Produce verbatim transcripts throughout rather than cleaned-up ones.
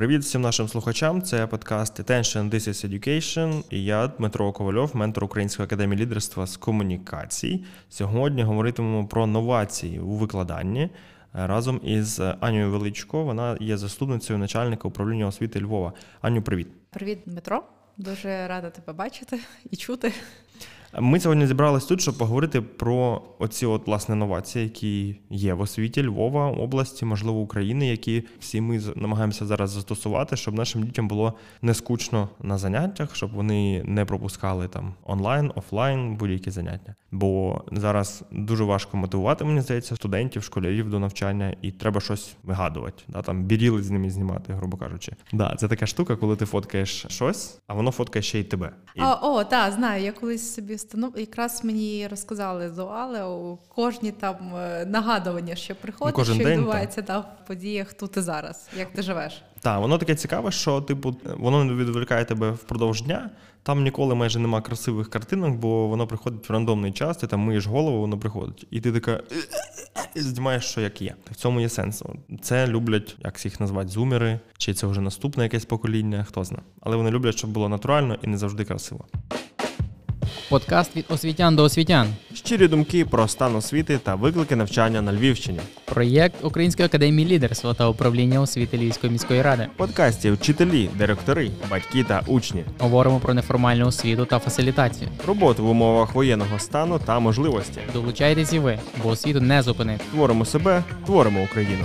Привіт всім нашим слухачам, це подкаст Attention, This is Education, і я, Дмитро Ковальов, ментор Української академії лідерства з комунікацій. Сьогодні говоритимемо про новації у викладанні разом із Анею Величко, вона є заступницею начальника управління освіти Львова. Аню, привіт. Привіт, Дмитро. Дуже рада тебе бачити і чути. Ми сьогодні зібрались тут, щоб поговорити про оці от, власне, новації, які є в освіті Львова, області, можливо, України, які всі ми намагаємося зараз застосувати, щоб нашим дітям було не скучно на заняттях, щоб вони не пропускали там онлайн, офлайн, будь-які заняття. Бо зараз дуже важко мотивувати, мені здається, студентів, школярів до навчання, і треба щось вигадувати, да, там біріли з ними знімати, грубо кажучи. Да, це така штука, коли ти фоткаєш щось, а воно фоткає ще й тебе. І... А, о, так, знаю, я колись собі Ну, якраз мені розказали з Оалеу кожні там нагадування, що приходить, ну, що відбувається та. Та, в подіях тут і зараз, як ти живеш. Так, воно таке цікаве, що типу, воно не відволікає тебе впродовж дня, там ніколи майже нема красивих картинок, бо воно приходить в рандомний час, ти там миєш голову, воно приходить. І ти така... І здіймаєш, що як є. В цьому є сенс. Це люблять, як їх назвати, зумери, чи це вже наступне якесь покоління, хто знає. Але вони люблять, щоб було натурально і не завжди красиво. Подкаст від освітян до освітян. Щирі думки про стан освіти та виклики навчання на Львівщині. Проєкт Української академії лідерства та управління освіти Львівської міської ради. Подкасті вчителі, директори, батьки та учні. Говоримо про неформальну освіту та фасилітацію. Роботу в умовах воєнного стану та можливості. Долучайтесь і ви, бо освіту не зупинити. Творимо себе, творимо Україну.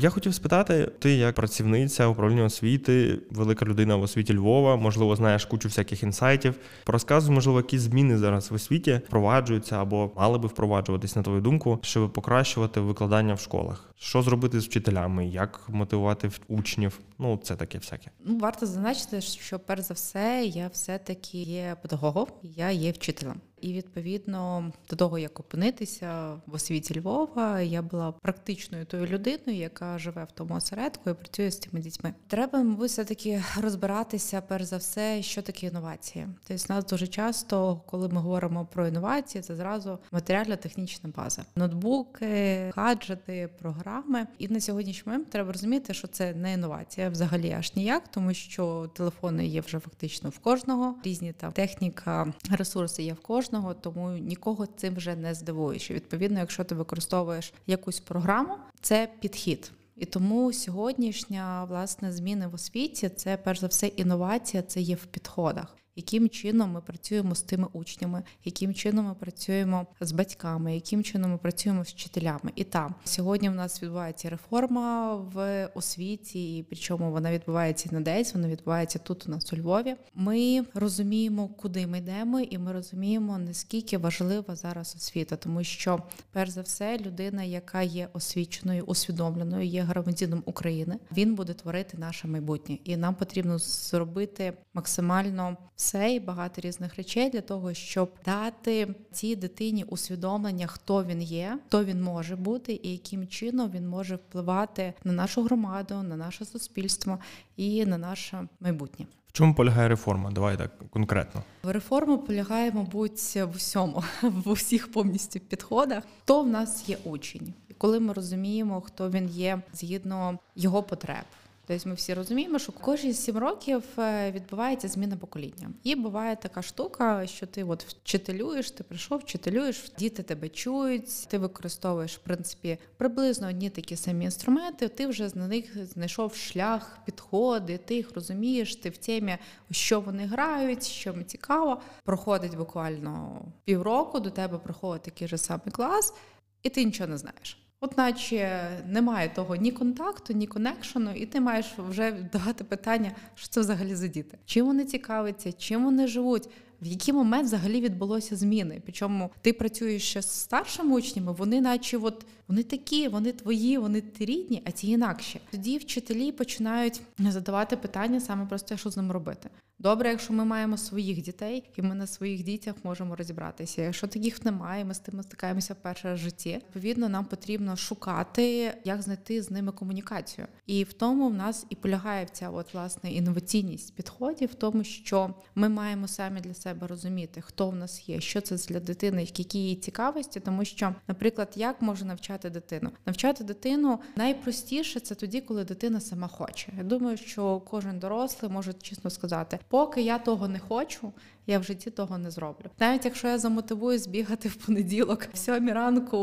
Я хотів спитати, ти як працівниця управління освіти, велика людина в освіті Львова, можливо, знаєш кучу всяких інсайтів. Порозказуй, можливо, які зміни зараз в освіті впроваджуються або мали би впроваджуватись, на твою думку, щоб покращувати викладання в школах. Що зробити з вчителями, як мотивувати учнів, ну це таке всяке. Ну, варто зазначити, що перш за все я все-таки є педагогом, я є вчителем. І, відповідно, до того, як опинитися в освіті Львова, я була практичною тою людиною, яка живе в тому осередку і працює з тими дітьми. Треба, мабуть, все-таки розбиратися, перш за все, що таке інновації. Тобто, нас дуже часто, коли ми говоримо про інновації, це зразу матеріально-технічна база. Ноутбуки, гаджети, програми. І на сьогоднішній момент треба розуміти, що це не інновація взагалі аж ніяк, тому що телефони є вже фактично в кожного, різні там техніка, ресурси є в кожного. Тому нікого цим вже не здивуєш. І, відповідно, якщо ти використовуєш якусь програму, це підхід. І тому сьогоднішня, власне, зміни в освіті – це, перш за все, інновація, це є в підходах. Яким чином ми працюємо з тими учнями, яким чином ми працюємо з батьками, яким чином ми працюємо з вчителями. І там сьогодні в нас відбувається реформа в освіті, і причому вона відбувається не десь, вона відбувається тут у нас у Львові. Ми розуміємо, куди ми йдемо, і ми розуміємо, наскільки важлива зараз освіта, тому що, перш за все, людина, яка є освіченою, усвідомленою, є громадянином України, він буде творити наше майбутнє. І нам потрібно зробити максимально все і багато різних речей для того, щоб дати цій дитині усвідомлення, хто він є, хто він може бути і яким чином він може впливати на нашу громаду, на наше суспільство і на наше майбутнє. В чому полягає реформа? Давай так конкретно. Реформа полягає, мабуть, в усьому, в усіх повністю підходах. Хто в нас є учень? Коли ми розуміємо, хто він є згідно його потреб. Тобто ми всі розуміємо, що кожні сім років відбувається зміна покоління. І буває така штука, що ти от вчителюєш, ти прийшов, вчителюєш, діти тебе чують, ти використовуєш, в принципі, приблизно одні такі самі інструменти, ти вже на них знайшов шлях, підходи, ти їх розумієш, ти в темі, що вони грають, що їм цікаво. Проходить буквально півроку, до тебе проходить такий же самий клас, і ти нічого не знаєш. От наче немає того ні контакту, ні коннекшену, і ти маєш вже давати питання, що це взагалі за діти. Чим вони цікавляться, чим вони живуть, в який момент взагалі відбулося зміни. Причому ти працюєш ще з старшими учнями, вони наче от, вони такі, вони твої, вони рідні, а ці інакші. Тоді вчителі починають задавати питання саме про те, що з ним робити. Добре, якщо ми маємо своїх дітей, і ми на своїх дітях можемо розібратися. Якщо таких немає, ми з тим стикаємося вперше в житті. Відповідно, нам потрібно шукати, як знайти з ними комунікацію. І в тому в нас і полягає ця от, власне, інноваційність підходів, в тому, що ми маємо самі для себе себе розуміти, хто в нас є, що це для дитини, які її цікавості, тому що, наприклад, як можна навчати дитину? Навчати дитину найпростіше – це тоді, коли дитина сама хоче. Я думаю, що кожен дорослий може чесно сказати, поки я того не хочу, я в житті того не зроблю. Навіть якщо я замотивуюсь бігати в понеділок, в сьомій ранку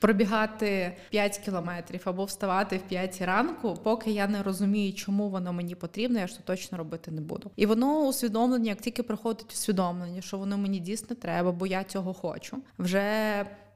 пробігати п'ять кілометрів або вставати в п'ятій ранку, поки я не розумію, чому воно мені потрібно, я ж то точно робити не буду. І воно усвідомлення, як тільки приходить усвідомлення, що воно мені дійсно треба, бо я цього хочу, вже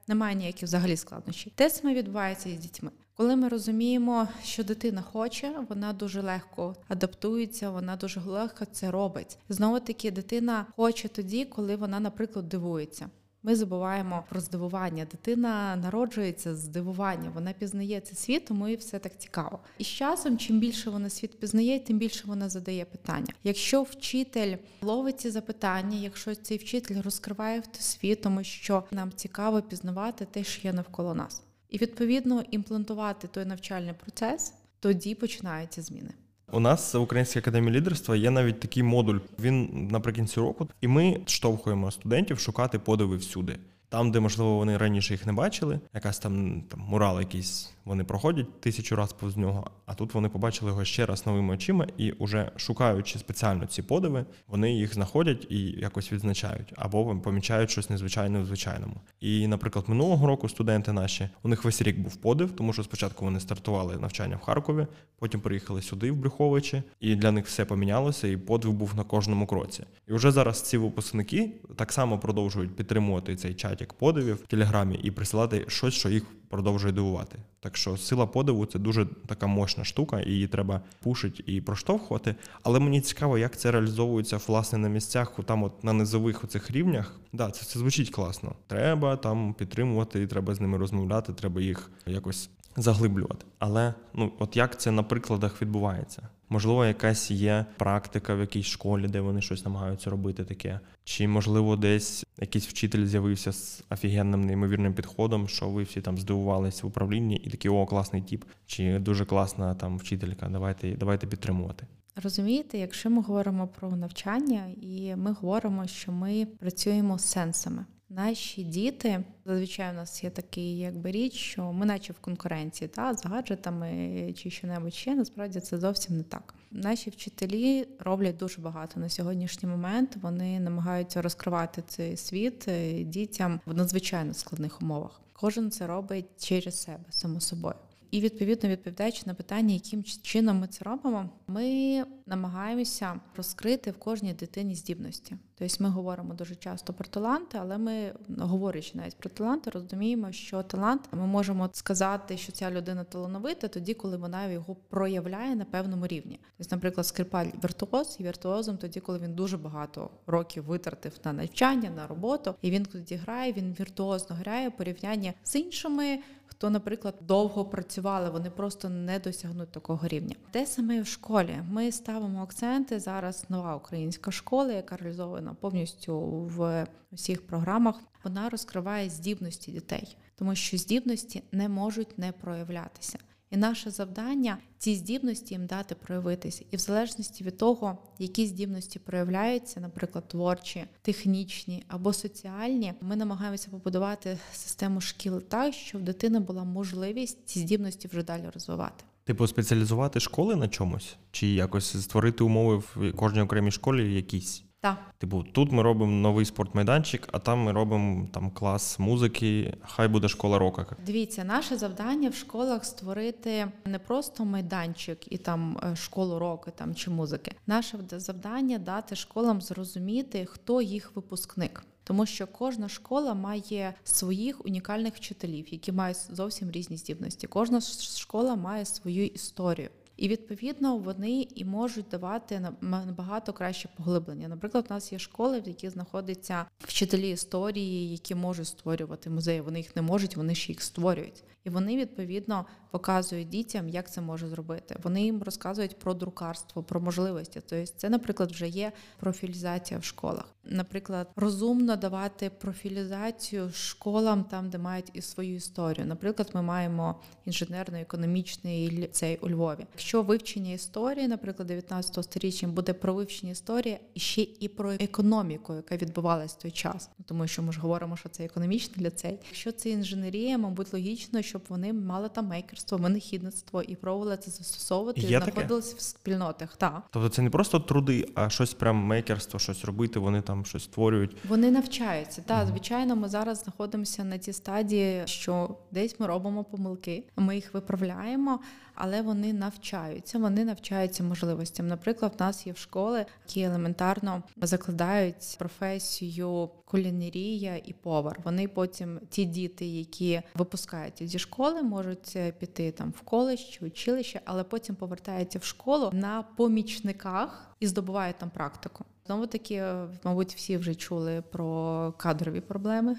немає ніяких взагалі складнощів. Те саме відбувається і з дітьми. Коли ми розуміємо, що дитина хоче, вона дуже легко адаптується, вона дуже легко це робить. Знову-таки, дитина хоче тоді, коли вона, наприклад, дивується. Ми забуваємо про здивування. Дитина народжується з здивування, вона пізнає цей світ, тому їй все так цікаво. І з часом, чим більше вона світ пізнає, тим більше вона задає питання. Якщо вчитель ловить ці запитання, якщо цей вчитель розкриває світ, тому що нам цікаво пізнавати те, що є навколо нас. І, відповідно, імплантувати той навчальний процес, тоді починаються зміни. У нас в Українській академії лідерства є навіть такий модуль, він наприкінці року, і ми штовхуємо студентів шукати подиви всюди. Там, де, можливо, вони раніше їх не бачили, якась там, там мурал якийсь, вони проходять тисячу разів повз нього, а тут вони побачили його ще раз новими очима і уже шукаючи спеціально ці подиви, вони їх знаходять і якось відзначають, або помічають щось незвичайне в звичайному. І, наприклад, минулого року студенти наші, у них весь рік був подив, тому що спочатку вони стартували навчання в Харкові, потім приїхали сюди, в Брюховичі, і для них все помінялося, і подив був на кожному кроці. І вже зараз ці випускники так само продовжують підтримувати цей чат як подивів в Телеграмі і присилати щось, що їх продовжує дивувати. Так що сила подиву – це дуже така мощна штука, і її треба пушити і проштовхувати. Але мені цікаво, як це реалізовується, власне, на місцях, там от на низових оцих рівнях. Да, це, це звучить класно. Треба там підтримувати, треба з ними розмовляти, треба їх якось заглиблювати. Але ну, от як це на прикладах відбувається? Можливо, якась є практика в якійсь школі, де вони щось намагаються робити таке? Чи, можливо, десь якийсь вчитель з'явився з офігенним, неймовірним підходом, що ви всі там здивувались в управлінні і такий, о, класний тіп, чи дуже класна там вчителька, давайте, давайте підтримувати. Розумієте, якщо ми говоримо про навчання, і ми говоримо, що ми працюємо з сенсами. Наші діти, зазвичай у нас є такий якби річ, що ми наче в конкуренції та з гаджетами чи що-небудь ще, насправді це зовсім не так. Наші вчителі роблять дуже багато на сьогоднішній момент, вони намагаються розкривати цей світ дітям в надзвичайно складних умовах. Кожен це робить через себе, само собою. І відповідно відповідаючи на питання, яким чином ми це робимо, ми намагаємося розкрити в кожній дитині здібності. Тобто ми говоримо дуже часто про таланти, але ми, говорячи навіть про таланти, розуміємо, що талант, ми можемо сказати, що ця людина талановита тоді, коли вона його проявляє на певному рівні. Тобто, наприклад, скрипаль віртуоз і віртуозом тоді, коли він дуже багато років витратив на навчання, на роботу, і він тоді грає, він віртуозно грає в порівнянні з іншими, хто, наприклад, довго працювали, вони просто не досягнуть такого рівня. Те саме в школі. Ми ставимо акценти. Зараз нова українська школа, яка реалізована повністю в усіх програмах, вона розкриває здібності дітей, тому що здібності не можуть не проявлятися. І наше завдання – ці здібності їм дати проявитися. І в залежності від того, які здібності проявляються, наприклад, творчі, технічні або соціальні, ми намагаємося побудувати систему шкіл так, щоб в дитини була можливість ці здібності вже далі розвивати. Типу спеціалізувати школи на чомусь? Чи якось створити умови в кожній окремій школі якісь? Так. Типу, тут ми робимо новий спортмайданчик, а там ми робимо там клас музики, хай буде школа рока. Дивіться, наше завдання в школах створити не просто майданчик і там школу року там, чи музики. Наше завдання дати школам зрозуміти, хто їх випускник. Тому що кожна школа має своїх унікальних вчителів, які мають зовсім різні здібності. Кожна школа має свою історію. І, відповідно, вони і можуть давати набагато краще поглиблення. Наприклад, у нас є школи, в яких знаходяться вчителі історії, які можуть створювати музеї. Вони їх не можуть, вони ще їх створюють. І вони, відповідно, показують дітям, як це може зробити. Вони їм розказують про друкарство, про можливості. Тобто це, наприклад, вже є профілізація в школах. Наприклад, розумно давати профілізацію школам там, де мають і свою історію. Наприклад, ми маємо інженерно-економічний ліцей у Львові. Якщо вивчення історії, наприклад, дев'ятнадцятого сторіччя буде про вивчення історії, ще і про економіку, яка відбувалась в той час. Тому що ми ж говоримо, що це економічний ліцей. Якщо це інженерія, мабуть, логічно, щоб вони мали там мейкерство, винахідництво і пробували це застосовувати, і знаходилися в спільнотах. Та. Тобто це не просто труди, а щось прям мейкерство, щось робити, вони там щось створюють. Вони навчаються. Та, звичайно, ми зараз знаходимося на тій стадії, що десь ми робимо помилки, ми їх виправляємо, але вони навчаються, вони навчаються можливостям. Наприклад, в нас є школи, які елементарно закладають професію кулінарія і повар. Вони потім, ті діти, які випускаються зі школи, можуть піти там в коледж чи училище, але потім повертаються в школу на помічниках і здобувають там практику. Знову таки, мабуть, всі вже чули про кадрові проблеми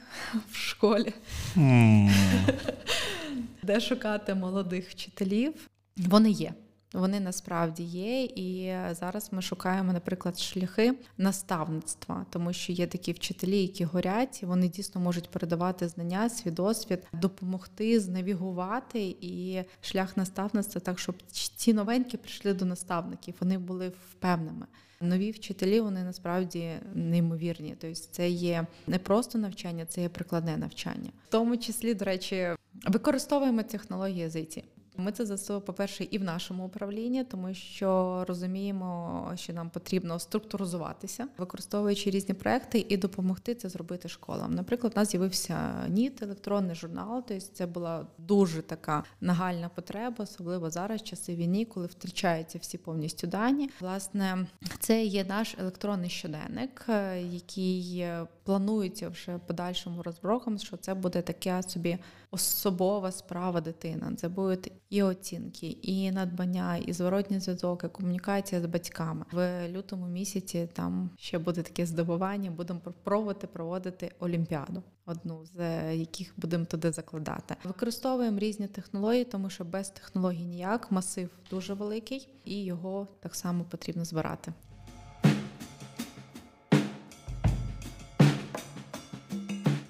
в школі. Mm. Де шукати молодих вчителів? Вони є. Вони насправді є, і зараз ми шукаємо, наприклад, шляхи наставництва, тому що є такі вчителі, які горять, і вони дійсно можуть передавати знання, свій досвід, допомогти знавігувати, і шлях наставництва так, щоб ці новенькі прийшли до наставників, вони були впевненими. Нові вчителі, вони насправді неймовірні. Тобто це є не просто навчання, це є прикладне навчання. В тому числі, до речі, використовуємо технології зі ай ті. Ми це застосовуємо, по-перше, і в нашому управлінні, тому що розуміємо, що нам потрібно структуризуватися, використовуючи різні проекти і допомогти це зробити школам. Наприклад, у нас з'явився НІТ, електронний журнал, тобто це була дуже така нагальна потреба, особливо зараз, в часи війни, коли втрачаються всі повністю дані. Власне, це є наш електронний щоденник, який планується вже подальшим розброком, що це буде така собі особова справа дитина. Це будуть і оцінки, і надбання, і зворотній зв'язок, і комунікація з батьками. В лютому місяці там ще буде таке здобування, будемо пробувати проводити олімпіаду, одну з яких будемо туди закладати. Використовуємо різні технології, тому що без технологій ніяк, масив дуже великий, і його так само потрібно збирати.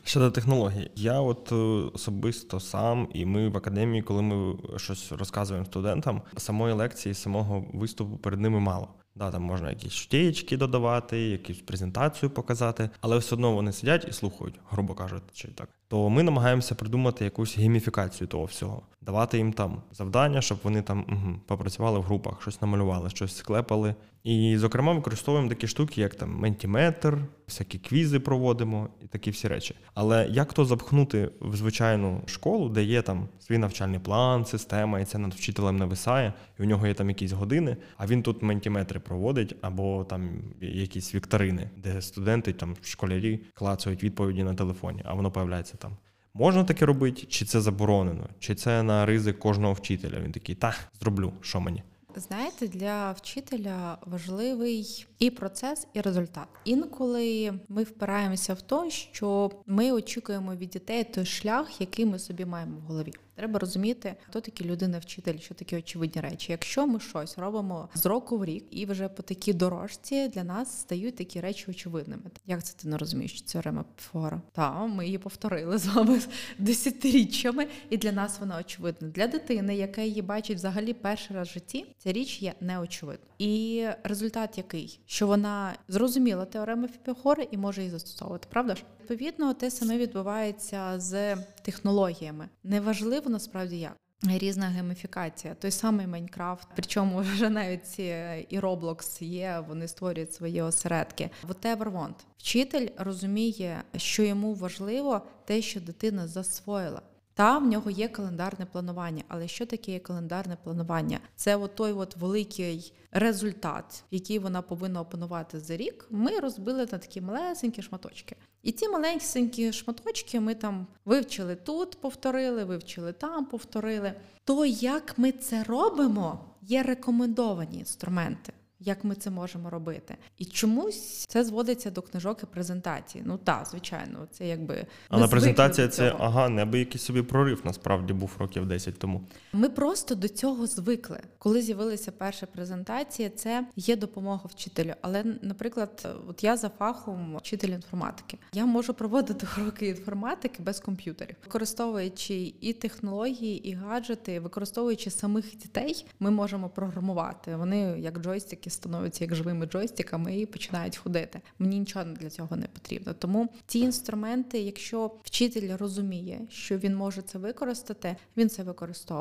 Щодо технологій. Я от особисто сам, і ми в академії, коли ми щось розказуємо студентам, самої лекції, самого виступу перед ними мало. Да, там можна якісь штєчки додавати, якусь презентацію показати, але все одно вони сидять і слухають, грубо кажуть, чи так. То ми намагаємося придумати якусь гейміфікацію того всього. Давати їм там завдання, щоб вони там угу, попрацювали в групах, щось намалювали, щось склепали. І, зокрема, використовуємо такі штуки, як там ментіметр, всякі квізи проводимо і такі всі речі. Але як то запхнути в звичайну школу, де є там свій навчальний план, система, і це над вчителем нависає, і у нього є там якісь години, а він тут ментіметри проводить, або там якісь вікторини, де студенти, там школярі клацають відповіді на телефоні, а воно появляється там. Можна таке робити, чи це заборонено, чи це на ризик кожного вчителя? Він такий, та, зроблю, що мені? Знаєте, для вчителя важливий і процес, і результат. Інколи ми впираємося в те, що ми очікуємо від дітей той шлях, який ми собі маємо в голові. Треба розуміти, хто такі людина-вчитель, що такі очевидні речі. Якщо ми щось робимо з року в рік, і вже по такій дорожці для нас стають такі речі очевидними. Як це ти не розумієш, теорема Піфагора? Та, ми її повторили з вами десятиріччями, і для нас вона очевидна. Для дитини, яка її бачить взагалі перший раз в житті, ця річ є неочевидна. І результат який? Що вона зрозуміла теорему Піфагора і може її застосовувати, правда ж? Відповідно, те саме відбувається з технологіями. Неважливо, насправді, як. Різна гейміфікація. Той самий Minecraft, причому вже навіть ці і Roblox є, вони створюють свої осередки. Whatever want. Вчитель розуміє, що йому важливо те, що дитина засвоїла. Та, в нього є календарне планування. Але що таке календарне планування? Це от той от великий результат, який вона повинна опанувати за рік. Ми розбили на такі малесенькі шматочки. І ці маленькі шматочки ми там вивчили тут, повторили, вивчили там, повторили. То, як ми це робимо, є рекомендовані інструменти. як ми це можемо робити. І чомусь це зводиться до книжок і презентацій. Ну так, звичайно, це якби... Але презентація це, ага, не аби якийсь собі прорив, насправді, був років десять тому. Ми просто до цього звикли. Коли з'явилася перша презентація, це є допомога вчителю. Але, наприклад, от я за фахом вчитель інформатики. Я можу проводити уроки інформатики без комп'ютерів. Використовуючи і технології, і гаджети, використовуючи самих дітей, ми можемо програмувати. Вони, як джойстики, становляться як живими джойстиками і починають ходити. Мені нічого для цього не потрібно. Тому ці інструменти, якщо вчитель розуміє, що він може це використати, він це використовує.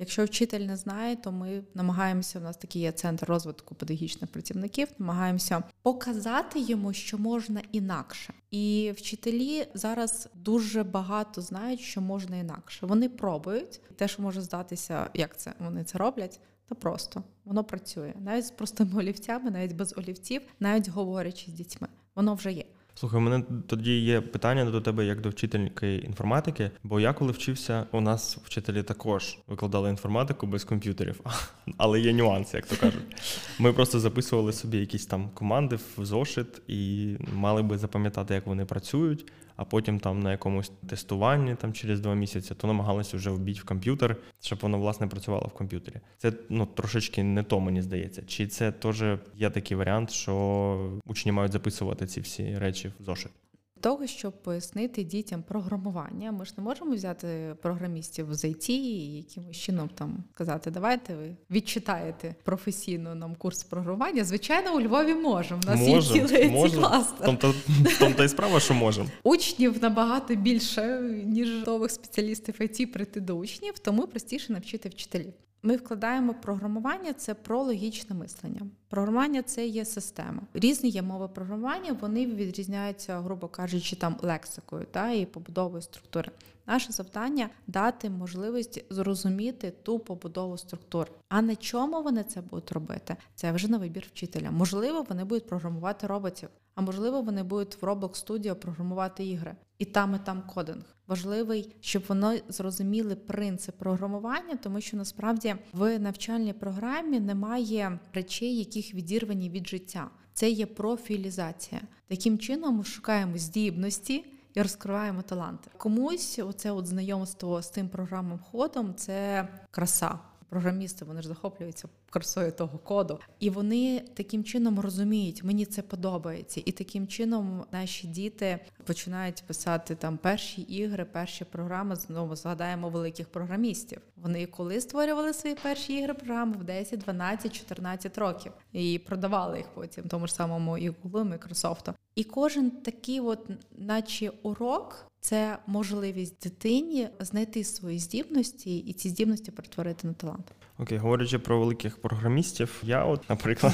Якщо вчитель не знає, то ми намагаємося, у нас такий є центр розвитку педагогічних працівників, намагаємося показати йому, що можна інакше. І вчителі зараз дуже багато знають, що можна інакше. Вони пробують. Те, що може здатися, як це вони це роблять, то просто. Воно працює. Навіть з простими олівцями, навіть без олівців, навіть говорячи з дітьми. Воно вже є. Слухай, у мене тоді є питання до тебе як до вчительки інформатики, бо я коли вчився, у нас вчителі також викладали інформатику без комп'ютерів, але є нюанси, як то кажуть. Ми просто записували собі якісь там команди в зошит і мали би запам'ятати, як вони працюють, а потім там на якомусь тестуванні там через два місяці, то намагалися вже вбити в комп'ютер, щоб воно, власне, працювало в комп'ютері. Це, ну, трошечки не то, мені здається. Чи це теж є такий варіант, що учні мають записувати ці всі речі в зошит? Для того, щоб пояснити дітям програмування, ми ж не можемо взяти програмістів з ай ті і якимось чином там казати, давайте ви відчитаєте професійно нам курс програмування. Звичайно, у Львові можемо. У нас можем, є цілий можем. кластер. В тому та й справа, що можемо. Учнів набагато більше, ніж готових спеціалістів ай ті прийти до учнів, тому простіше навчити вчителів. Ми вкладаємо програмування, це про логічне мислення. Програмування – це є система. Різні є мови програмування, вони відрізняються, грубо кажучи, там лексикою та, і побудовою структури. Наше завдання – дати можливість зрозуміти ту побудову структур. А на чому вони це будуть робити? Це вже на вибір вчителя. Можливо, вони будуть програмувати роботів, а можливо, вони будуть в Roblox Studio програмувати ігри. І там, і там кодинг. Важливий, щоб вони зрозуміли принцип програмування, тому що, насправді, в навчальній програмі немає речей, яких відірвані від життя. Це є профілізація. Таким чином ми шукаємо здібності і розкриваємо таланти. Комусь оце от знайомство з тим програмним кодом – це краса. Програмісти, вони ж захоплюються красою того коду. І вони таким чином розуміють, мені це подобається. І таким чином наші діти починають писати там перші ігри, перші програми. Знову згадаємо великих програмістів. Вони коли створювали свої перші ігри, програми в десять, дванадцять, чотирнадцять років. І продавали їх потім тому ж самому і Google, і Microsoft. І кожен такий от, наче урок, це можливість дитині знайти свої здібності і ці здібності перетворити на талант. Окей, говорячи про великих програмістів, я от, наприклад,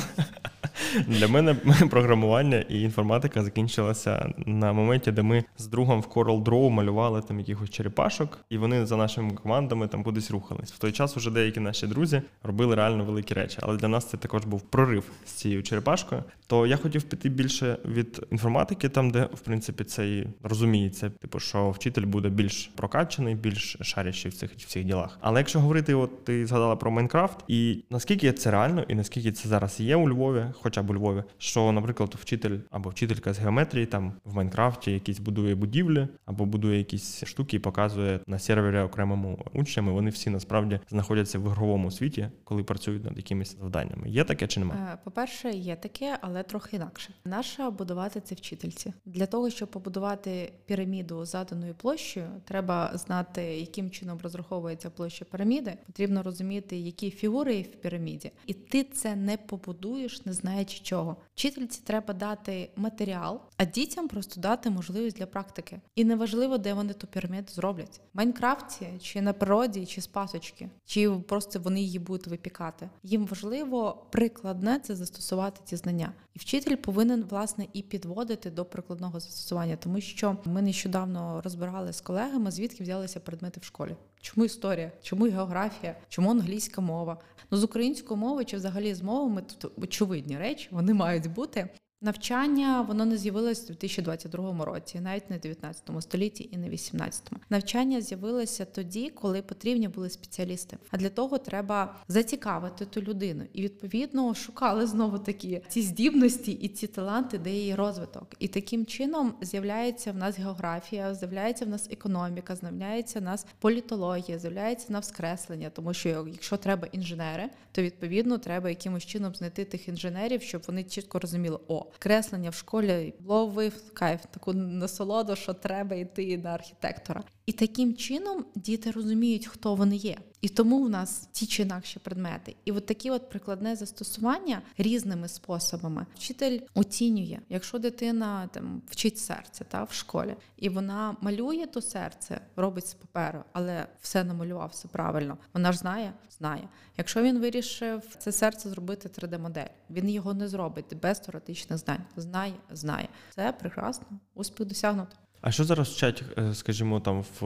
для мене програмування і інформатика закінчилася на моменті, де ми з другом в Corel Draw малювали там якихось черепашок, і вони за нашими командами там кудись рухались. В той час уже деякі наші друзі робили реально великі речі, але для нас це також був прорив з цією черепашкою. То я хотів піти більше від інформатики, там де, в принципі, це і розуміється, типу, що вчитель буде більш прокачаний, більш шарящий в цих всіх ділах. Але якщо говорити, от ти згадала про Minecraft, і наскільки це реально, і наскільки це зараз є у Львові, хоча б у Львові, що, наприклад, вчитель або вчителька з геометрії там в Майнкрафті якісь будує будівлі або будує якісь штуки і показує на сервері окремому учням, і вони всі насправді знаходяться в ігровому світі, коли працюють над якимись завданнями. Є таке чи немає? По-перше, є таке, але трохи інакше. Наша будувати це вчительці. Для того, щоб побудувати піраміду заданою площею, треба знати, яким чином розраховується площа піраміди. Потрібно розуміти, які фігури є в піраміді. І ти це не побудуєш, не знаючи чого. Вчительці треба дати матеріал, а дітям просто дати можливість для практики. І неважливо, де вони ту піраміду зроблять. В Майнкрафті, чи на природі, чи з пасочки, чи просто вони її будуть випікати. Їм важливо прикладне це застосувати ці знання. І вчитель повинен, власне, і підводити до прикладного застосування, тому що ми нещодавно розбирали з колегами, звідки взялися предмети в школі. Чому історія? Чому географія? Чому англійська мова? Ну, з української мови чи взагалі з мовами тут очевидні речі, вони мають бути. Навчання, воно не з'явилось у дві тисячі двадцять другому році, навіть не в дев'ятнадцятому столітті і не в вісімнадцятому. Навчання з'явилося тоді, коли потрібні були спеціалісти. А для того треба зацікавити ту людину. І, відповідно, шукали знову-таки ці здібності і ці таланти, де її розвиток. І таким чином з'являється в нас географія, з'являється в нас економіка, з'являється в нас політологія, з'являється в нас креслення. Тому що якщо треба інженери, то, відповідно, треба якимось чином знайти тих інженерів, щоб вони чітко розуміли, о, креслення в школі було вив, кайф, таку насолоду, що треба йти на архітектора. І таким чином діти розуміють, хто вони є. І тому в нас ті чи інакші предмети. І от такі от прикладне застосування різними способами. Вчитель оцінює, якщо дитина там вчить серце та в школі, і вона малює то серце, робить з паперу, але все намалював, все правильно. Вона ж знає? Знає. Якщо він вирішив це серце зробити три-ді модель, він його не зробить без теоретичних знань. Знає, знає. Це прекрасно, успіх досягнуто. А що зараз вчать, скажімо, там в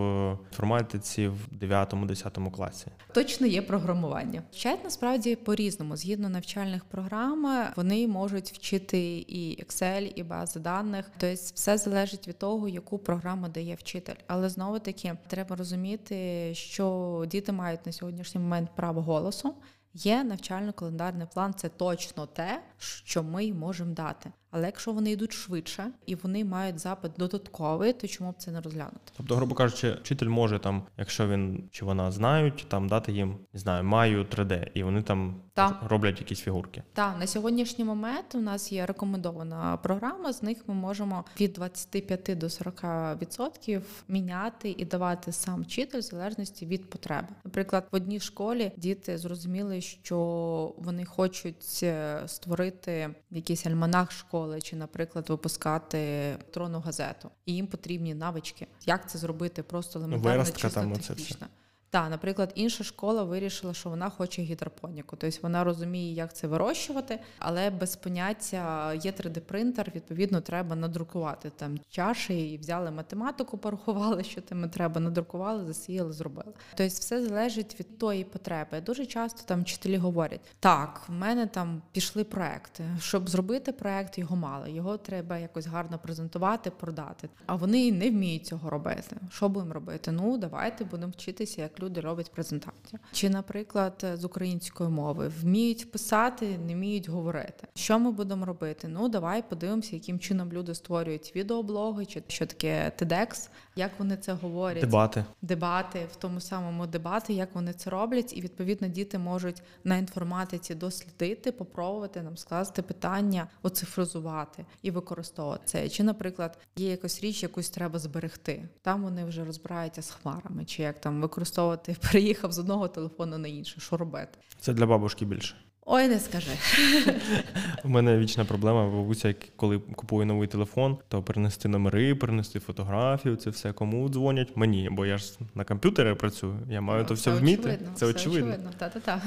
інформатиці в дев'ятому-десятому класі? Точно є програмування. Вчать, насправді, по-різному. Згідно навчальних програм, вони можуть вчити і Excel, і бази даних. Тобто все залежить від того, яку програму дає вчитель. Але, знову-таки, треба розуміти, що діти мають на сьогоднішній момент право голосу. Є навчально-календарний план, це точно те, що ми можемо дати. Але якщо вони йдуть швидше і вони мають запит додатковий, то чому б це не розглянути? Тобто, грубо кажучи, вчитель може там, якщо він чи вона знають, там дати їм, не знаю, маю три ді, і вони там Та. роблять якісь фігурки. Так, на сьогоднішній момент у нас є рекомендована програма, з них ми можемо від двадцять п'ять до сорока відсотків міняти і давати сам вчитель в залежності від потреби. Наприклад, в одній школі діти зрозуміли, що вони хочуть створити якийсь альманах школи, чи, наприклад, випускати електронну газету. І їм потрібні навички. Як це зробити? Просто елементарно, чисто технічно. Так, наприклад, інша школа вирішила, що вона хоче гідропоніку. Тобто вона розуміє, як це вирощувати, але без поняття є три ді принтер, відповідно, треба надрукувати там чаші, і взяли математику, порахували, що там треба, надрукували, засіяли, зробили. Тобто все залежить від тої потреби. Дуже часто там вчителі говорять, так, в мене там пішли проекти. Щоб зробити проект, його мало. Його треба якось гарно презентувати, продати. А вони не вміють цього робити. Що будемо робити? Ну, давайте будемо вчитися, як люди роблять презентацію. Чи, наприклад, з української мови. Вміють писати, не вміють говорити. Що ми будемо робити? Ну, давай подивимося, яким чином люди створюють відеоблоги, чи що таке TEDx, як вони це говорять. Дебати. Дебати, в тому самому дебати, як вони це роблять. І, відповідно, діти можуть на інформатиці дослідити, попробувати нам скласти питання, оцифризувати і використовувати це. Чи, наприклад, є якась річ, якусь треба зберегти. Там вони вже розбираються з хмарами, чи як там використовувати. Переїхав з одного телефону на інший. Що робити? Це для бабушки більше. Ой, не скажи. У мене вічна проблема. Бабуся, коли купую новий телефон, то перенести номери, перенести фотографію, це все кому дзвонять? Мені, бо я ж на комп'ютері працюю, я маю то все вміти. Це очевидно. Та-та-та.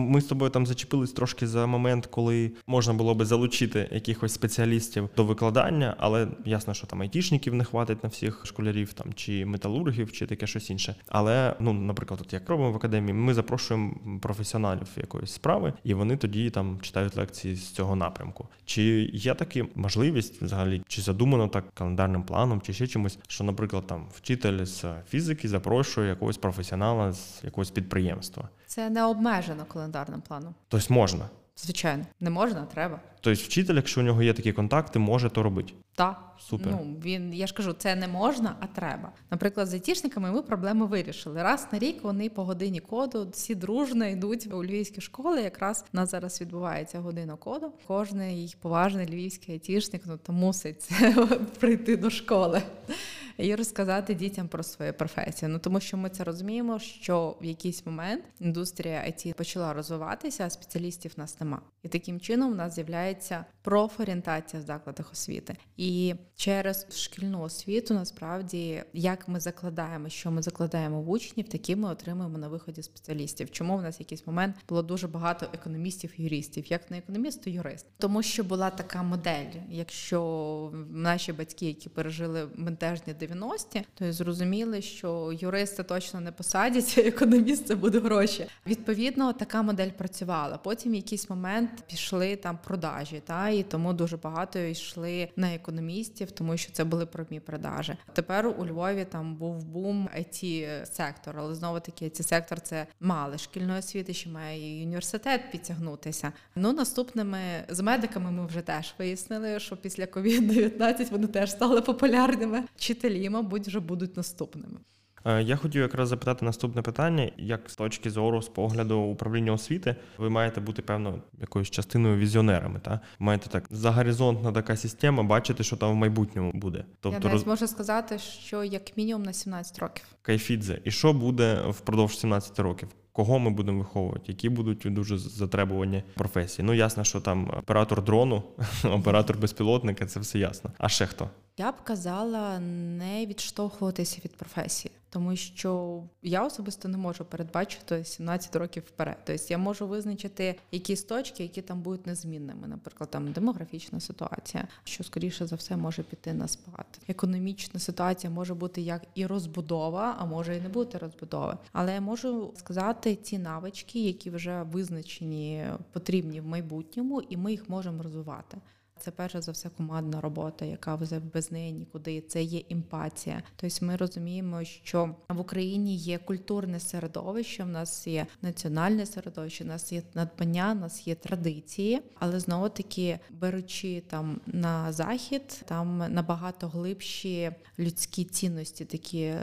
Ми з тобою там зачепились трошки за момент, коли можна було би залучити якихось спеціалістів до викладання, але ясно, що там айтішників не хватить на всіх школярів, там чи металургів, чи таке щось інше. Але, ну, наприклад, от як робимо в академії, ми запрошуємо професіоналів якоїсь справи, і вони тоді там читають лекції з цього напрямку. Чи є така можливість взагалі, чи задумано так календарним планом, чи ще чимось, що, наприклад, там вчитель з фізики запрошує якогось професіонала з якогось підприємства? Це не обмежено календарним планом. Тобто можна? Звичайно. Не можна, а треба. Тобто вчитель, якщо у нього є такі контакти, може то робити? Так. Супер. Ну, він, я ж кажу, це не можна, а треба. Наприклад, з айтішниками ми проблеми вирішили. Раз на рік вони по годині коду всі дружно йдуть у львівські школи. Якраз у нас зараз відбувається година коду. Кожний поважний львівський айтішник, ну, то мусить прийти до школи і розказати дітям про свою професію. Ну, тому що ми це розуміємо, що в якийсь момент індустрія ай ті почала розвиватися, а спеціалістів в нас нема. І таким чином у нас з'являється профорієнтація в закладах освіти. І через шкільну освіту, насправді, як ми закладаємо, що ми закладаємо в учнів, такі ми отримуємо на виході спеціалістів. Чому в нас в якийсь момент було дуже багато економістів-юристів? Як не економіст, то юрист. Тому що була така модель. Якщо наші батьки, які пережили ментежні дев'яності, дев'яності, то зрозуміли, що юристи точно не посадяться, економіст — це буде гроші. Відповідно, така модель працювала. Потім в якийсь момент пішли там продажі, та, і тому дуже багато йшли на економістів, тому що це були прямі продажі. Тепер у Львові там був бум ай ті-сектор, але знову-таки ай ті-сектор – це мало шкільної освіти, ще має і університет підтягнутися. Ну, наступними з медиками ми вже теж вияснили, що після ковід дев'ятнадцять вони теж стали популярними. Вчителі, мабуть, вже будуть наступними. Я хотів якраз запитати наступне питання. Як з точки зору, з погляду управління освіти, ви маєте бути, певно, якоюсь частиною візіонерами, та? Маєте так, загоризонтна така система, бачити, що там в майбутньому буде. Тобто, Я роз... можу сказати, що як мінімум на сімнадцять років. Кайфідзе. І що буде впродовж сімнадцяти років? Кого ми будемо виховувати, які будуть дуже затребувані професії. Ну, ясно, що там оператор дрону, оператор безпілотника, це все ясно. А ще хто? Я б казала не відштовхуватися від професії, тому що я особисто не можу передбачити сімнадцять років вперед. Тобто я можу визначити якісь точки, які там будуть незмінними. Наприклад, там демографічна ситуація, що, скоріше за все, може піти на спад. Економічна ситуація може бути як і розбудова, а може і не бути розбудови. Але я можу сказати ці навички, які вже визначені, потрібні в майбутньому, і ми їх можемо розвивати. Це, перше за все, командна робота, яка без неї нікуди. Це є емпатія. Тобто ми розуміємо, що в Україні є культурне середовище, в нас є національне середовище, в нас є надбання, в нас є традиції. Але, знову-таки, беручи там на Захід, там набагато глибші людські цінності, такі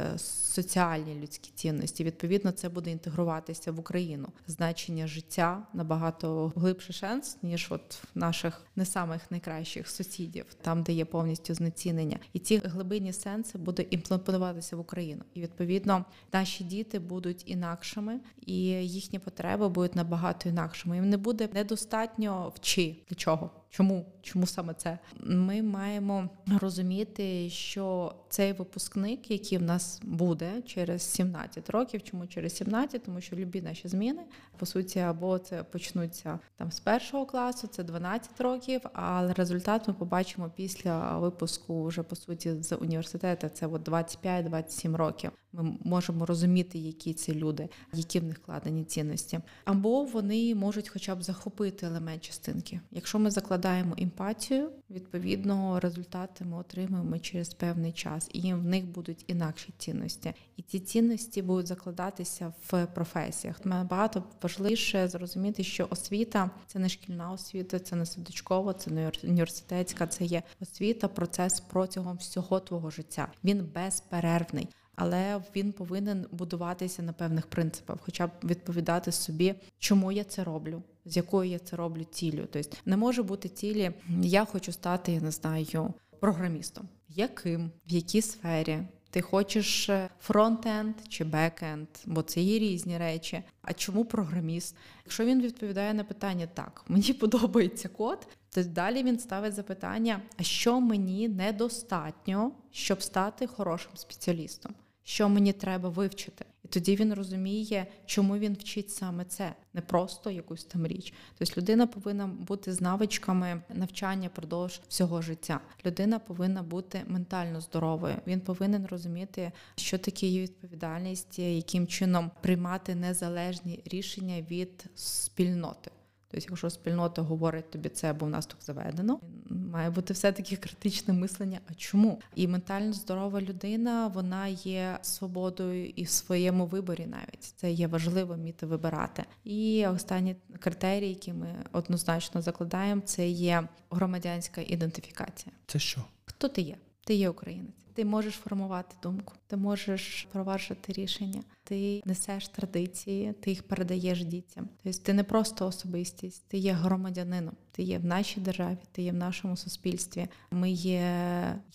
соціальні людські цінності. Відповідно, це буде інтегруватися в Україну. Значення життя набагато глибший шанс, ніж от наших не самих найкращих кращих сусідів, там, де є повністю знецінення. І ці глибинні сенси будуть імплантуватися в Україну. І, відповідно, наші діти будуть інакшими, і їхні потреби будуть набагато інакшими. Їм не буде недостатньо «вчи». Для чого? Чому? Чому саме це? Ми маємо розуміти, що цей випускник, який в нас буде через сімнадцять років, чому через сімнадцять? Тому що любі наші зміни, по суті, або це почнуться там з першого класу, це дванадцять років, але результат ми побачимо після випуску вже, по суті, з університету, це от двадцять п'ять - двадцять сім років. Ми можемо розуміти, які ці люди, які в них вкладені цінності. Або вони можуть хоча б захопити елемент частинки. Якщо ми закладаємо емпатію, відповідно, результати ми отримуємо через певний час. І в них будуть інакші цінності. І ці цінності будуть закладатися в професіях. Набагато важливіше зрозуміти, що освіта – це не шкільна освіта, це не садочкова, це не університетська, це є освіта, процес протягом всього твого життя. Він безперервний. Але він повинен будуватися на певних принципах, хоча б відповідати собі, чому я це роблю, з якою я це роблю ціллю. Тобто не може бути цілі, я хочу стати, я не знаю, програмістом. Яким? В якій сфері? Ти хочеш фронт-енд чи бек-енд, бо це є різні речі. А чому програміст? Якщо він відповідає на питання «так, мені подобається код», то далі він ставить запитання, а що мені недостатньо, щоб стати хорошим спеціалістом? Що мені треба вивчити? І тоді він розуміє, чому він вчить саме це, не просто якусь там річ. Тобто людина повинна бути з навичками навчання продовж всього життя. Людина повинна бути ментально здоровою. Він повинен розуміти, що таке є відповідальність, яким чином приймати незалежні рішення від спільноти. Тобто, якщо спільнота говорить тобі це, бо в нас так заведено, має бути все-таки критичне мислення, а чому? І ментально здорова людина, вона є свободою і в своєму виборі навіть. Це є важливо вміти вибирати. І останні критерії, які ми однозначно закладаємо, це є громадянська ідентифікація. Це що? Хто ти є? Ти є українець. Ти можеш формувати думку, ти можеш проваджувати рішення, ти несеш традиції, ти їх передаєш дітям. Тобто ти не просто особистість, ти є громадянином, ти є в нашій державі, ти є в нашому суспільстві. Ми є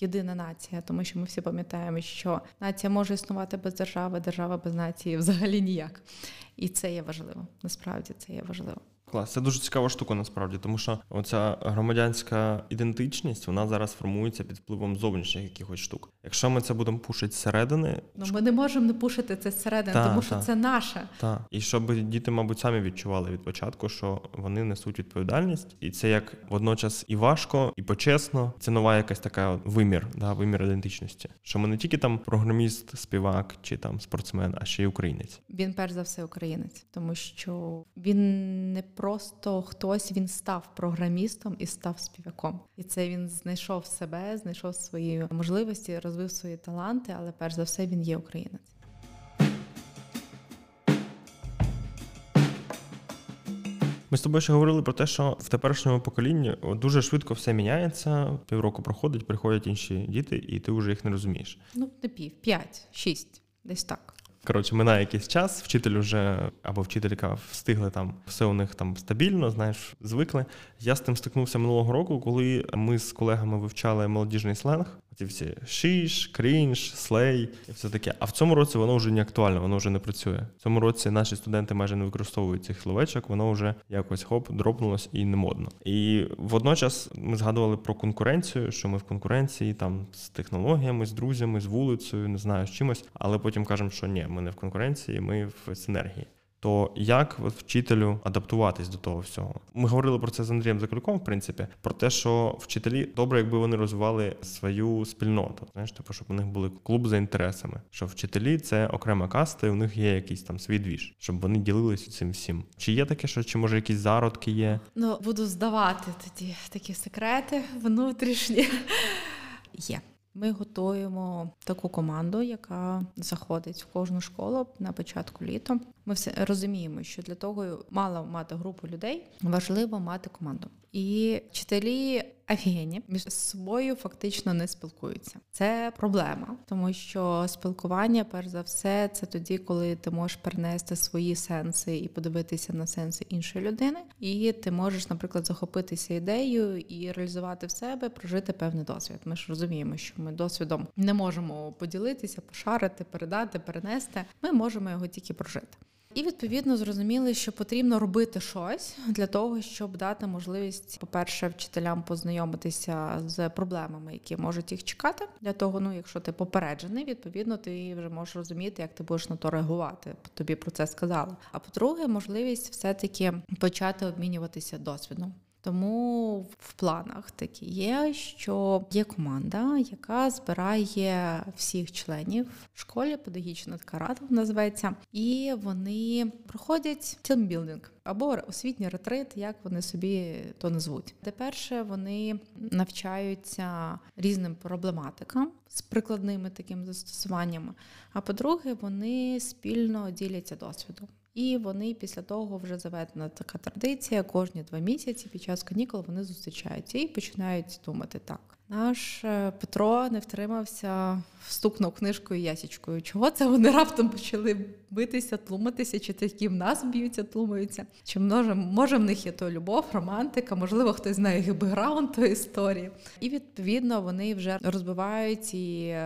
єдина нація, тому що ми всі пам'ятаємо, що нація може існувати без держави, держава без нації взагалі ніяк. І це є важливо, насправді це є важливо. Клас, це дуже цікава штука насправді, тому що оця громадянська ідентичність, вона зараз формується під впливом зовнішніх якихось штук. Якщо ми це будемо пушити зсередини... Ну, ми не можемо не пушити це зсередини, та, тому що та, це наше. Та. І щоб діти, мабуть, самі відчували від початку, що вони несуть відповідальність, і це як водночас і важко, і почесно. Це нова якась така вимір, да, вимір ідентичності. Що ми не тільки там програміст, співак чи там спортсмен, а ще й українець. Він перш за все українець, тому що він не просто хтось, він став програмістом і став співаком. І це він знайшов себе, знайшов свої можливості, розвив свої таланти, але перш за все він є українець. Ми з тобою ще говорили про те, що в теперішньому поколінні дуже швидко все міняється, півроку проходить, приходять інші діти, і ти вже їх не розумієш. Ну, не пів, п'ять, шість, десь так. Коротше, минає якийсь час, вчитель вже або вчителька встигли там, все у них там стабільно, знаєш, звикли. Я з тим стикнувся минулого року, коли ми з колегами вивчали молодіжний сленг. Ці всі шиш, крінж, слей і все таке. А в цьому році воно вже не актуально, воно вже не працює. В цьому році наші студенти майже не використовують цих словечок, воно вже якось хоп, дропнулось і не модно. І водночас ми згадували про конкуренцію, що ми в конкуренції там з технологіями, з друзями, з вулицею, не знаю, з чимось, але потім кажемо, що ні, ми не в конкуренції, ми в синергії. То як вчителю адаптуватись до того всього? Ми говорили про це з Андрієм Заколюком, в принципі, про те, що вчителі добре, якби вони розвивали свою спільноту, знаєш, типу, щоб у них були клуб за інтересами, що вчителі – це окрема каста, і у них є якийсь там свій двіж, щоб вони ділилися цим всім. Чи є таке, що чи може якісь зародки є? Ну, буду здавати тоді такі секрети внутрішні. Є. Ми готуємо таку команду, яка заходить в кожну школу на початку літа. Ми все розуміємо, що для того мало мати групу людей, важливо мати команду. І вчителі офігенні між собою фактично не спілкуються. Це проблема, тому що спілкування, перш за все, це тоді, коли ти можеш перенести свої сенси і подивитися на сенси іншої людини. І ти можеш, наприклад, захопитися ідеєю і реалізувати в себе, прожити певний досвід. Ми ж розуміємо, що ми досвідом не можемо поділитися, пошарити, передати, перенести. Ми можемо його тільки прожити. І, відповідно, зрозуміли, що потрібно робити щось для того, щоб дати можливість, по-перше, вчителям познайомитися з проблемами, які можуть їх чекати. Для того, ну, якщо ти попереджений, відповідно, ти вже можеш розуміти, як ти будеш на то реагувати. Тобі про це сказали. А по-друге, можливість все-таки почати обмінюватися досвідом. Тому в планах такі є, що є команда, яка збирає всіх членів в школі, педагогічна така рада називається, і вони проходять тімбілдинг або освітній ретрит, як вони собі то назвуть. Перше, вони навчаються різним проблематикам з прикладними такими застосуваннями, а по-друге, вони спільно діляться досвідом. І вони після того вже заведена така традиція, кожні два місяці під час канікул вони зустрічаються і починають думати так. Наш Петро не втримався, стукнув книжкою ясічкою. Чого це вони раптом почали битися, тлуматися, чи такі в нас б'ються, тлумаються? Чи може, може в них є то любов, романтика, можливо, хтось знає бекграунд тої історії. І, відповідно, вони вже розбивають і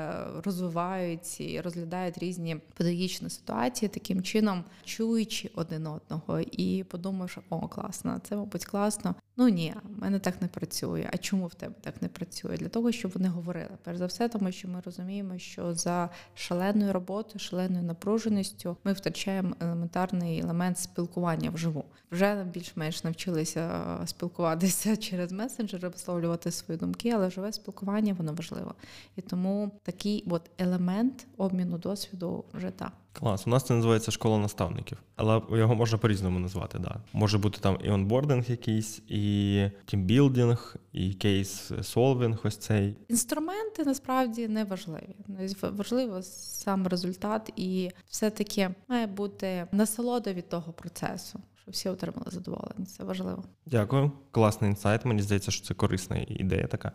розвивають, і розглядають різні педагогічні ситуації, таким чином чуючи один одного і подумавши, о, класно, це, мабуть, класно. Ну ні, в мене так не працює. А чому в тебе так не працює? Для того, щоб вони говорили. Перш за все, тому що ми розуміємо, що за шаленою роботою, шаленою напруженістю ми втрачаємо елементарний елемент спілкування вживу. Вже більш-менш навчилися спілкуватися через месенджери, висловлювати свої думки, але живе спілкування, воно важливо. І тому такий от елемент обміну досвіду вже так. Клас, у нас це називається школа наставників, але його можна по-різному назвати, да. Може бути там і онбординг якийсь, і тімбілдинг, і кейс-солвінг ось цей. Інструменти насправді не важливі. Важливо сам результат і все-таки має бути насолода від того процесу, щоб всі отримали задоволення. Це важливо. Дякую. Класний інсайт. Мені здається, що це корисна ідея така.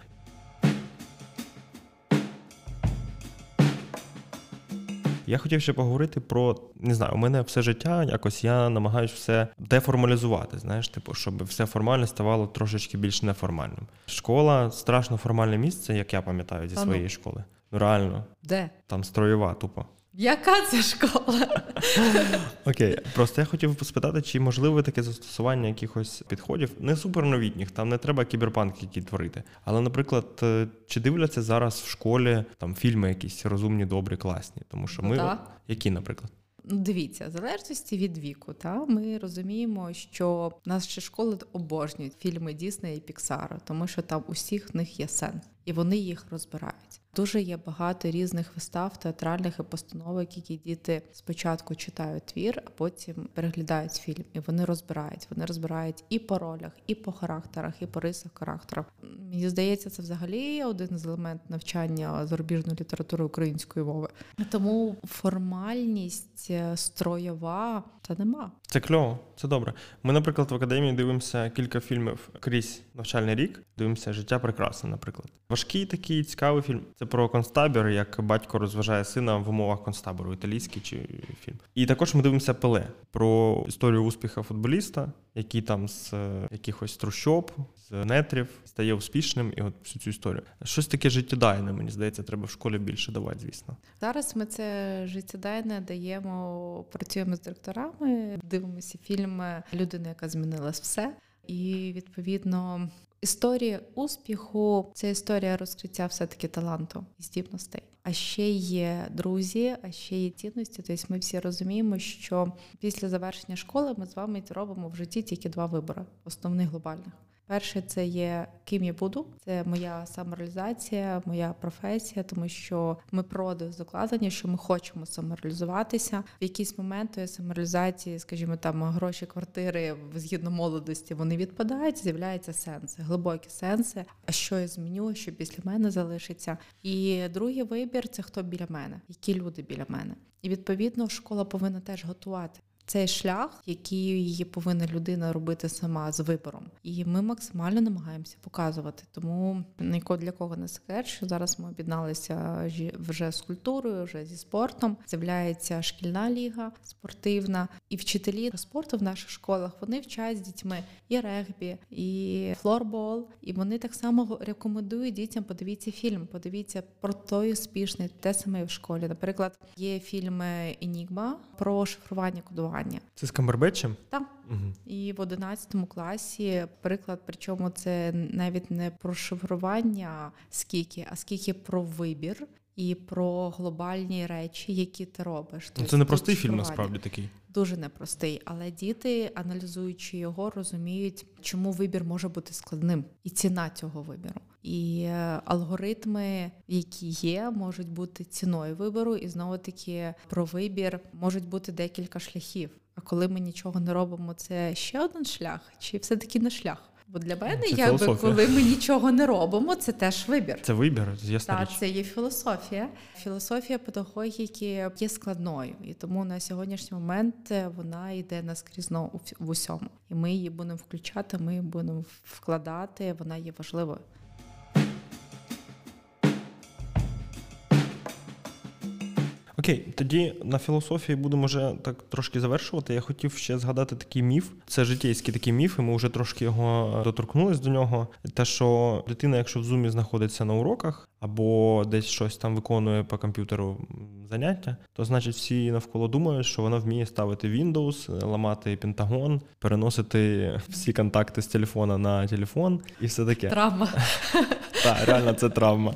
Я хотів ще поговорити про, не знаю, у мене все життя, якось я намагаюся все деформалізувати, знаєш, типу, щоб все формальне ставало трошечки більш неформальним. Школа – страшно формальне місце, як я пам'ятаю зі своєї школи. Ну реально. Де? Там строєва, тупо. Яка це школа? Окей, okay. Просто я хотів спитати, чи можливе таке застосування якихось підходів, не суперновітніх, там не треба кіберпанк який творити, але, наприклад, чи дивляться зараз в школі там фільми якісь розумні, добрі, класні? Тому що ми... Да. Які, наприклад? Дивіться, в залежності від віку, та, ми розуміємо, що наші школи обожнюють фільми Disney і Pixar, тому що там усіх в них є сенс, і вони їх розбирають. Дуже є багато різних вистав, театральних і постановок, які діти спочатку читають твір, а потім переглядають фільм, і вони розбирають. Вони розбирають і по ролях, і по характерах, і по рисах характерів. Мені здається, це взагалі один з елементів навчання зарубіжної літератури української мови. Тому формальність строєва та нема. Це кльово, це добре. Ми, наприклад, в академії дивимося кілька фільмів крізь навчальний рік. Дивимося «Життя прекрасне», наприклад. Важкий такий цікавий фільм. Це про концтабір, як батько розважає сина в умовах концтабору, італійський чи фільм. І також ми дивимося «Пеле» про історію успіху футболіста, який там з якихось трущоб, з нетрів стає успішним, і от всю цю історію. Щось таке життєдайне, мені здається, треба в школі більше давати, звісно. Зараз ми це життєдайне даємо, працюємо з директорами, дивимося фільм «Людина, яка змінила все». І, відповідно, історія успіху – це історія розкриття все-таки таланту і здібностей. А ще є друзі, а ще є цінності. Тобто ми всі розуміємо, що після завершення школи ми з вами робимо в житті тільки два вибори, основних глобальних. Перше – це є ким я буду, це моя самореалізація, моя професія, тому що ми проти закладення, що ми хочемо самореалізуватися. В якийсь момент тої самореалізації, скажімо, там гроші, квартири згідно молодості, вони відпадають, з'являються сенси, глибокі сенси, а що я зміню, що після мене залишиться. І другий вибір – це хто біля мене, які люди біля мене. І, відповідно, школа повинна теж готувати цей шлях, який її повинна людина робити сама з вибором. І ми максимально намагаємося показувати. Тому для кого не секрет, що зараз ми об'єдналися вже з культурою, вже зі спортом. З'являється шкільна ліга спортивна. І вчителі спорту в наших школах, вони вчать з дітьми і регбі, і флорбол. І вони так само рекомендують дітям, подивіться фільм, подивіться про той успішний, те саме в школі. Наприклад, є фільм «Енігма» про шифрування кодування. Це з Камбербетчем? Так. Угу. І в одинадцятому класі приклад, причому це навіть не про шифрування скільки, а скільки про вибір і про глобальні речі, які ти робиш. Це непростий фільм, насправді, такий. Дуже непростий, але діти, аналізуючи його, розуміють, чому вибір може бути складним і ціна цього вибору. І алгоритми, які є, можуть бути ціною вибору, і знову-таки про вибір можуть бути декілька шляхів. А коли ми нічого не робимо, це ще один шлях чи все-таки не шлях? Бо для мене, якби, коли ми нічого не робимо, це теж вибір. Це вибір, ясна річ. Так, це є філософія. Філософія педагогіки є складною, і тому на сьогоднішній момент вона йде наскрізно в усьому. І ми її будемо включати, ми її будемо вкладати, вона є важливою. Окей, тоді на філософії будемо вже так трошки завершувати. Я хотів ще згадати такий міф. Це житейський такий міф, і ми вже трошки його доторкнулись до нього. Те, що дитина, якщо в зумі знаходиться на уроках, або десь щось там виконує по комп'ютеру заняття, то, значить, всі навколо думають, що вона вміє ставити Windows, ламати Пентагон, переносити всі контакти з телефона на телефон і все таке. Травма. Так, реально, це травма.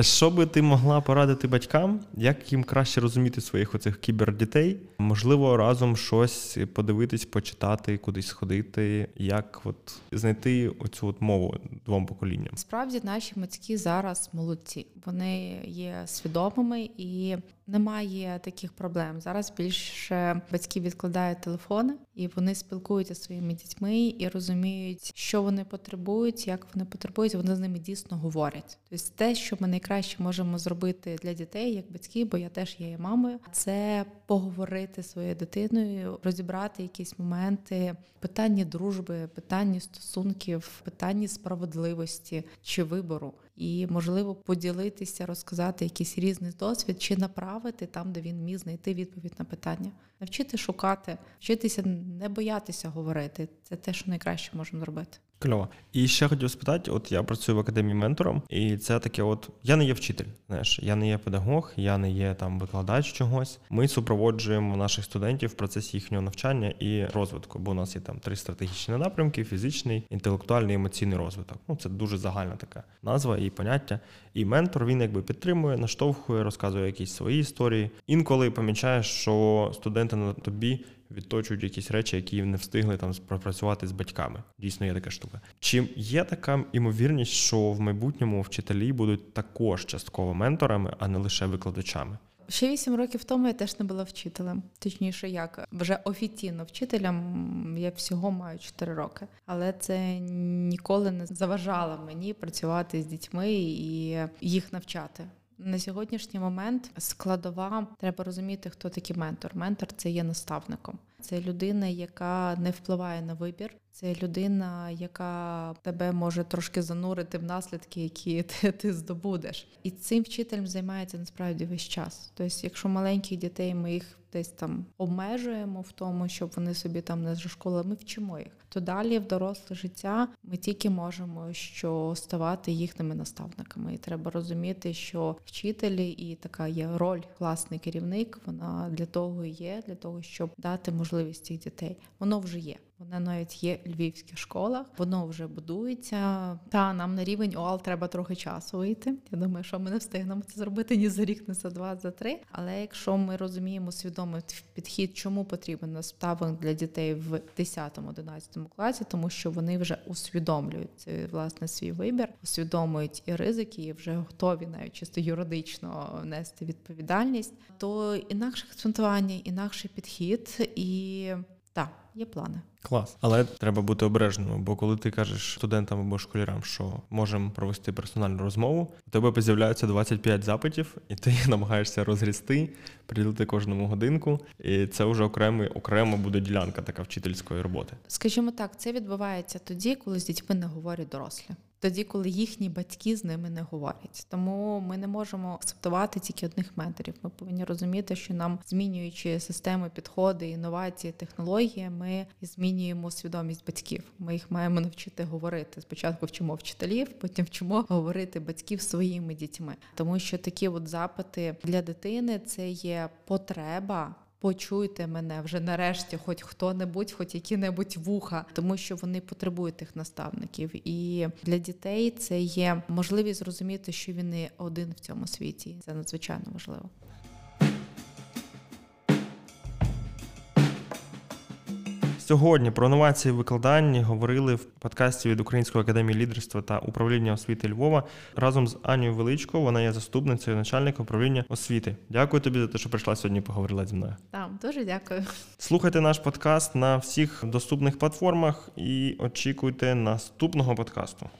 Що би ти могла порадити батькам, як їм краще розуміти своїх оцих кібердітей? Можливо, разом щось подивитись, почитати, кудись сходити, як от знайти оцю от мову двом поколінням? Справді, наші батьки зараз молодці. Вони є свідомими і немає таких проблем. Зараз більше батьки відкладають телефони, і вони спілкуються зі своїми дітьми і розуміють, що вони потребують, як вони потребують, вони з ними дійсно говорять. Тобто те, що ми найкраще можемо зробити для дітей, як батьки, бо я теж є мамою, це поговорити зі своєю дитиною, розібрати якісь моменти, питання дружби, питання стосунків, питання справедливості чи вибору. І, можливо, поділитися, розказати якийсь різний досвід чи направити там, де він міг знайти відповідь на питання. Навчити шукати, вчитися не боятися говорити. Це те, що найкраще можемо зробити. Кльово. І ще хотів спитати, от я працюю в академії ментором, і це таке от, я не є вчитель, знаєш, я не є педагог, я не є там викладач чогось. Ми супроводжуємо наших студентів в процесі їхнього навчання і розвитку, бо у нас є там три стратегічні напрямки: фізичний, інтелектуальний, емоційний розвиток. Ну, це дуже загальна така назва і поняття. І ментор, він якби підтримує, наштовхує, розказує якісь свої історії. Інколи помічаєш, що студенти на тобі відточують якісь речі, які не встигли там пропрацювати з батьками. Дійсно, є така штука. Чи є така ймовірність, що в майбутньому вчителі будуть також частково менторами, а не лише викладачами? Ще вісім років тому я теж не була вчителем. Точніше, як вже офіційно вчителем я всього маю чотири роки. Але це ніколи не заважало мені працювати з дітьми і їх навчати. На сьогоднішній момент складова, треба розуміти, хто такий ментор. Ментор – це є наставником. Це людина, яка не впливає на вибір. Це людина, яка тебе може трошки занурити в наслідки, які ти, ти здобудеш. І цим вчителем займається насправді весь час. Тобто, якщо маленьких дітей ми їх десь там обмежуємо в тому, щоб вони собі там не зі школи, ми вчимо їх. То далі в доросле життя ми тільки можемо, що ставати їхніми наставниками. І треба розуміти, що вчителі і така є роль класний керівник, вона для того і є, для того, щоб дати можливість цих дітей. Воно вже є. Вона навіть є в львівських школах, воно вже будується. Та нам на рівень ОАЛ треба трохи часу вийти. Я думаю, що ми не встигнемо це зробити ні за рік, ні за два, за три. Але якщо ми розуміємо свідомий підхід, чому потрібен наставник для дітей в десятому-одинадцятому класі, тому що вони вже усвідомлюють власне свій вибір, усвідомлюють і ризики, і вже готові навіть чисто юридично нести відповідальність, то інакше акцентування, інакший підхід і... Так, є плани. Клас. Але треба бути обережним, бо коли ти кажеш студентам або школярам, що можемо провести персональну розмову, у тебе з'являються двадцять п'ять запитів, і ти намагаєшся розрізти, приділити кожному годинку, і це вже окремо, окремо буде ділянка така вчительської роботи. Скажімо так, це відбувається тоді, коли з дітьми не говорять дорослі. Тоді, коли їхні батьки з ними не говорять. Тому ми не можемо акцептувати тільки одних менторів. Ми повинні розуміти, що нам, змінюючи системи, підходи, інновації, технології, ми змінюємо свідомість батьків. Ми їх маємо навчити говорити. Спочатку вчимо вчителів, потім вчимо говорити батьків своїми дітьми. Тому що такі от запити для дитини – це є потреба. Почуйте мене вже нарешті, хоч хто-небудь, хоч які-небудь вуха, тому що вони потребують тих наставників. І для дітей це є можливість зрозуміти, що він не один в цьому світі. Це надзвичайно важливо. Сьогодні про новації в викладанні говорили в подкасті від Української академії лідерства та управління освіти Львова разом з Анею Величко. Вона є заступницею начальника управління освіти. Дякую тобі за те, що прийшла сьогодні і поговорила зі мною. Так, дуже дякую. Слухайте наш подкаст на всіх доступних платформах і очікуйте наступного подкасту.